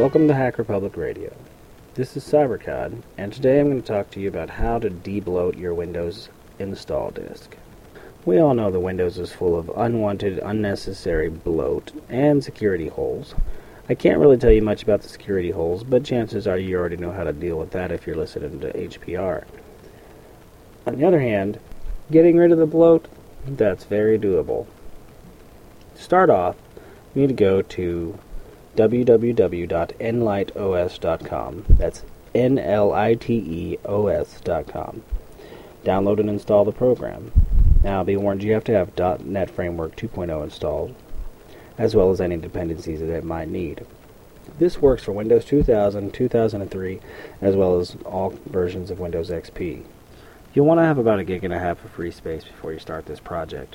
Welcome to Hack Republic Radio. This is CyberCod, and today I'm going to talk to you about how to debloat your Windows install disk. We all know that Windows is full of unwanted, unnecessary bloat and security holes. I can't really tell you much about the security holes, but chances are you already know how to deal with that if you're listening to HPR. On the other hand, getting rid of the bloat, that's very doable. To start off, you need to go to www.nliteos.com. That's nliteos.com. Download and install the program. Now, be warned, you have to have .NET Framework 2.0 installed, as well as any dependencies that it might need. This works for Windows 2000, 2003, as well as all versions of Windows XP. You'll want to have about 1.5 gigs of free space before you start this project.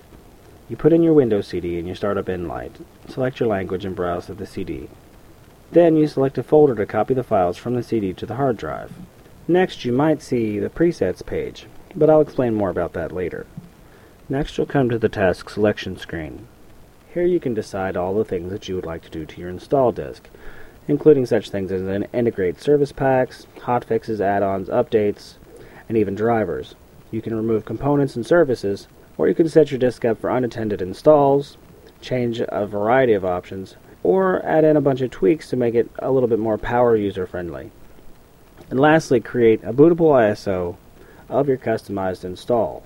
You put in your Windows CD and you start up nLite. Select your language and browse to the CD. Then you select a folder to copy the files from the CD to the hard drive. Next, you might see the presets page, but I'll explain more about that later. Next, you'll come to the task selection screen. Here you can decide all the things that you would like to do to your install disk, including such things as integrate service packs, hotfixes, add-ons, updates, and even drivers. You can remove components and services, or you can set your disk up for unattended installs, change a variety of options, or add in a bunch of tweaks to make it a little bit more power user friendly. And lastly, create a bootable ISO of your customized install.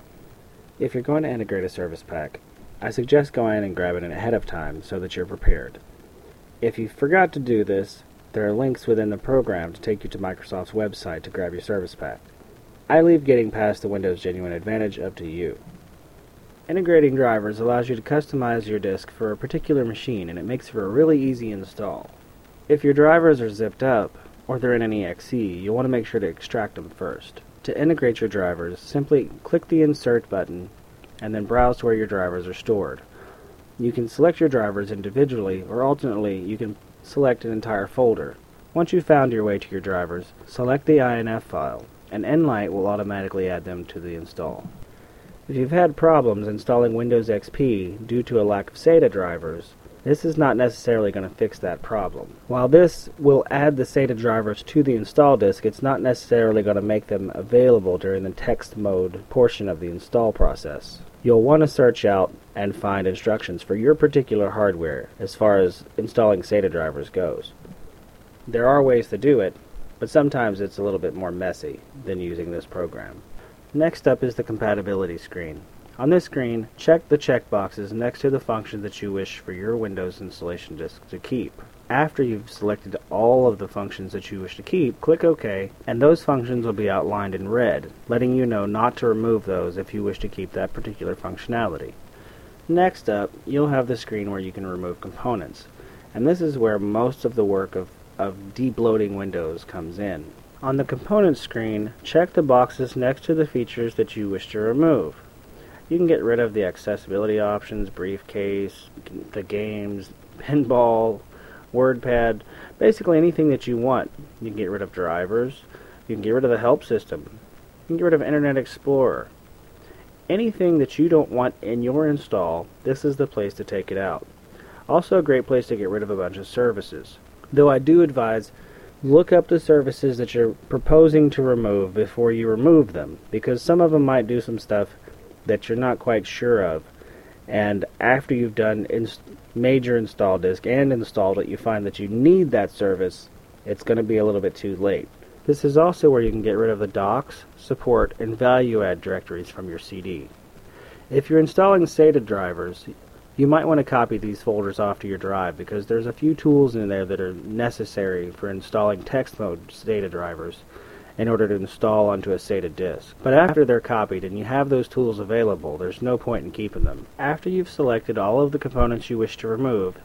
If you're going to integrate a service pack, I suggest go in and grab it ahead of time so that you're prepared. If you forgot to do this, there are links within the program to take you to Microsoft's website to grab your service pack. I leave getting past the Windows Genuine Advantage up to you. Integrating drivers allows you to customize your disk for a particular machine, and it makes for a really easy install. If your drivers are zipped up, or they're in an exe, you'll want to make sure to extract them first. To integrate your drivers, simply click the Insert button, and then browse to where your drivers are stored. You can select your drivers individually, or alternately, you can select an entire folder. Once you've found your way to your drivers, select the INF file, and nLite will automatically add them to the install. If you've had problems installing Windows XP due to a lack of SATA drivers, this is not necessarily going to fix that problem. While this will add the SATA drivers to the install disk, it's not necessarily going to make them available during the text mode portion of the install process. You'll want to search out and find instructions for your particular hardware as far as installing SATA drivers goes. There are ways to do it, but sometimes it's a little bit more messy than using this program. Next up is the compatibility screen. On this screen, check the checkboxes next to the functions that you wish for your Windows installation disk to keep. After you've selected all of the functions that you wish to keep, click OK, and those functions will be outlined in red, letting you know not to remove those if you wish to keep that particular functionality. Next up, you'll have the screen where you can remove components, and this is where most of the work of debloating Windows comes in. On the Components screen, check the boxes next to the features that you wish to remove. You can get rid of the accessibility options, briefcase, the games, pinball, WordPad, basically anything that you want. You can get rid of drivers, you can get rid of the help system, you can get rid of Internet Explorer. Anything that you don't want in your install, this is the place to take it out. Also a great place to get rid of a bunch of services, though I do advise look up the services that you're proposing to remove before you remove them, because some of them might do some stuff that you're not quite sure of, and after you've done major install disk and installed it, you find that you need that service. It's going to be a little bit too late. This is also where you can get rid of the docs, support, and value add directories from your CD. If you're installing SATA drivers, you might want to copy these folders off to your drive, because there's a few tools in there that are necessary for installing text mode SATA drivers in order to install onto a SATA disk. But after they're copied and you have those tools available, there's no point in keeping them. After you've selected all of the components you wish to remove,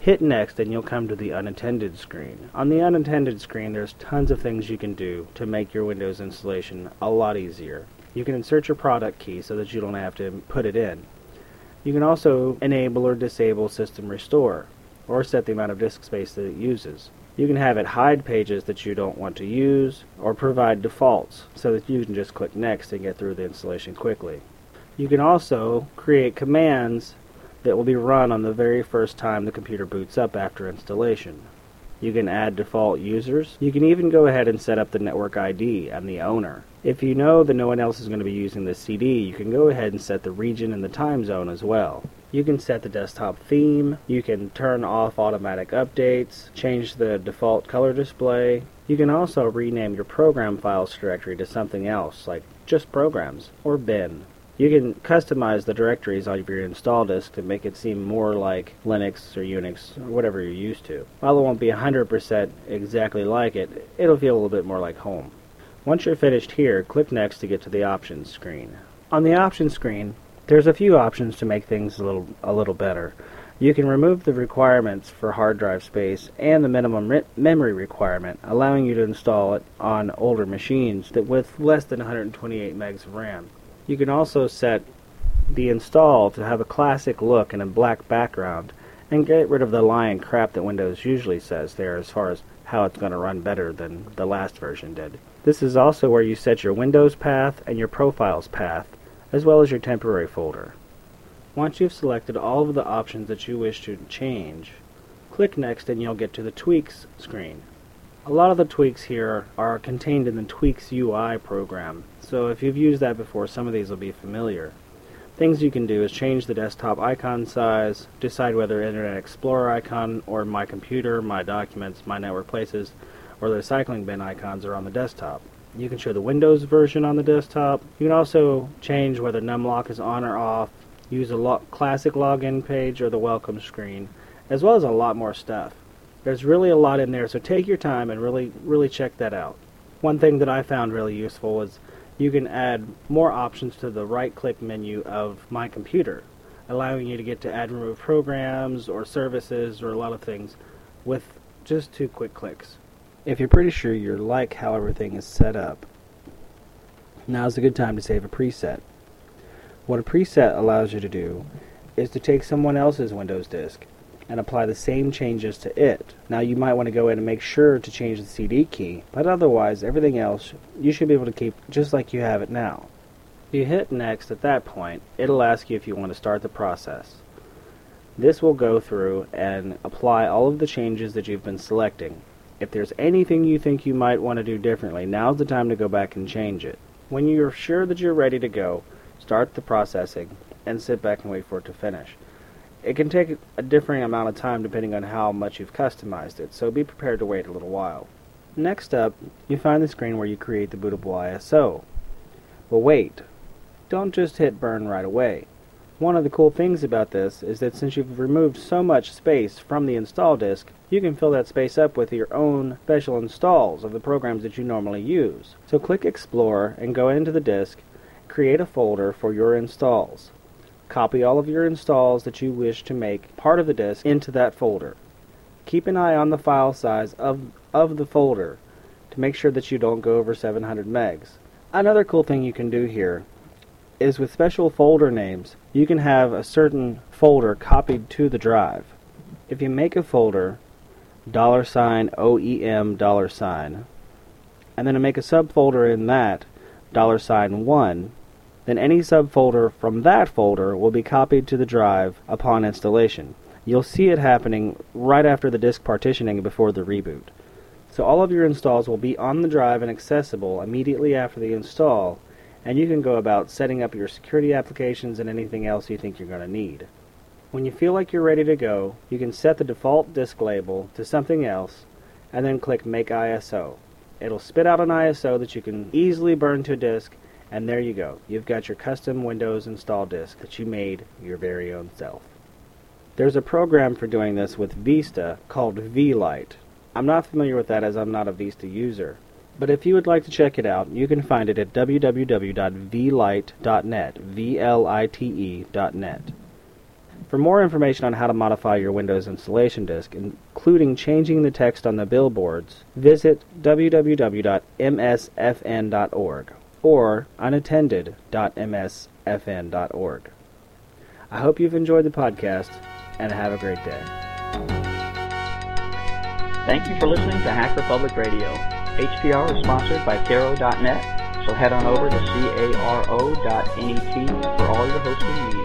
hit Next and you'll come to the Unattended screen. On the Unattended screen, there's tons of things you can do to make your Windows installation a lot easier. You can insert your product key so that you don't have to put it in. You can also enable or disable System Restore, or set the amount of disk space that it uses. You can have it hide pages that you don't want to use, or provide defaults, so that you can just click Next and get through the installation quickly. You can also create commands that will be run on the very first time the computer boots up after installation. You can add default users. You can even go ahead and set up the network ID and the owner. If you know that no one else is going to be using this CD, you can go ahead and set the region and the time zone as well. You can set the desktop theme, you can turn off automatic updates, change the default color display. You can also rename your program files directory to something else, like just programs or bin. You can customize the directories on your install disk to make it seem more like Linux or Unix or whatever you're used to. While it won't be 100% exactly like it, it'll feel a little bit more like home. Once you're finished here, click Next to get to the Options screen. On the Options screen, there's a few options to make things a little better. You can remove the requirements for hard drive space and the minimum memory requirement, allowing you to install it on older machines that with less than 128 megs of RAM. You can also set the install to have a classic look and a black background and get rid of the lying crap that Windows usually says there as far as how it's going to run better than the last version did. This is also where you set your Windows path and your profiles path, as well as your temporary folder. Once you've selected all of the options that you wish to change, click Next and you'll get to the Tweaks screen. A lot of the tweaks here are contained in the Tweaks UI program, so if you've used that before, some of these will be familiar. Things you can do is change the desktop icon size, decide whether Internet Explorer icon or My Computer, My Documents, My Network Places, or the recycling bin icons are on the desktop. You can show the Windows version on the desktop. You can also change whether numlock is on or off, use a classic login page or the welcome screen, as well as a lot more stuff. There's really a lot in there, so take your time and really check that out. One thing that I found really useful was you can add more options to the right-click menu of My Computer, allowing you to get to add and remove programs or services or a lot of things with just two quick clicks. If you're pretty sure you like how everything is set up, now's a good time to save a preset. What a preset allows you to do is to take someone else's Windows disk and apply the same changes to it. Now you might want to go in and make sure to change the CD key, but otherwise everything else you should be able to keep just like you have it now. If you hit Next at that point, it'll ask you if you want to start the process. This will go through and apply all of the changes that you've been selecting. If there's anything you think you might want to do differently, now's the time to go back and change it. When you're sure that you're ready to go, start the processing and sit back and wait for it to finish. It can take a differing amount of time depending on how much you've customized it, so be prepared to wait a little while. Next up, you find the screen where you create the bootable ISO. But wait, don't just hit burn right away. One of the cool things about this is that since you've removed so much space from the install disk, you can fill that space up with your own special installs of the programs that you normally use. So click Explore and go into the disk, create a folder for your installs. Copy all of your installs that you wish to make part of the disk into that folder. Keep an eye on the file size of the folder to make sure that you don't go over 700 megs. Another cool thing you can do here is with special folder names, you can have a certain folder copied to the drive. If you make a folder, $OEM$, and then make a subfolder in that, $1, then any subfolder from that folder will be copied to the drive upon installation. You'll see it happening right after the disk partitioning before the reboot. So all of your installs will be on the drive and accessible immediately after the install, and you can go about setting up your security applications and anything else you think you're going to need. When you feel like you're ready to go, you can set the default disk label to something else, and then click Make ISO. It'll spit out an ISO that you can easily burn to a disk, and there you go. You've got your custom Windows install disk that you made your very own self. There's a program for doing this with Vista called VLite. I'm not familiar with that as I'm not a Vista user. But if you would like to check it out, you can find it at www.vlite.net, VLITE.net. For more information on how to modify your Windows installation disk, including changing the text on the billboards, visit www.msfn.org. or unattended.msfn.org. I hope you've enjoyed the podcast, and have a great day. Thank you for listening to Hack Republic Radio. HPR is sponsored by CARO.net, so head on over to caro.net for all your hosting needs.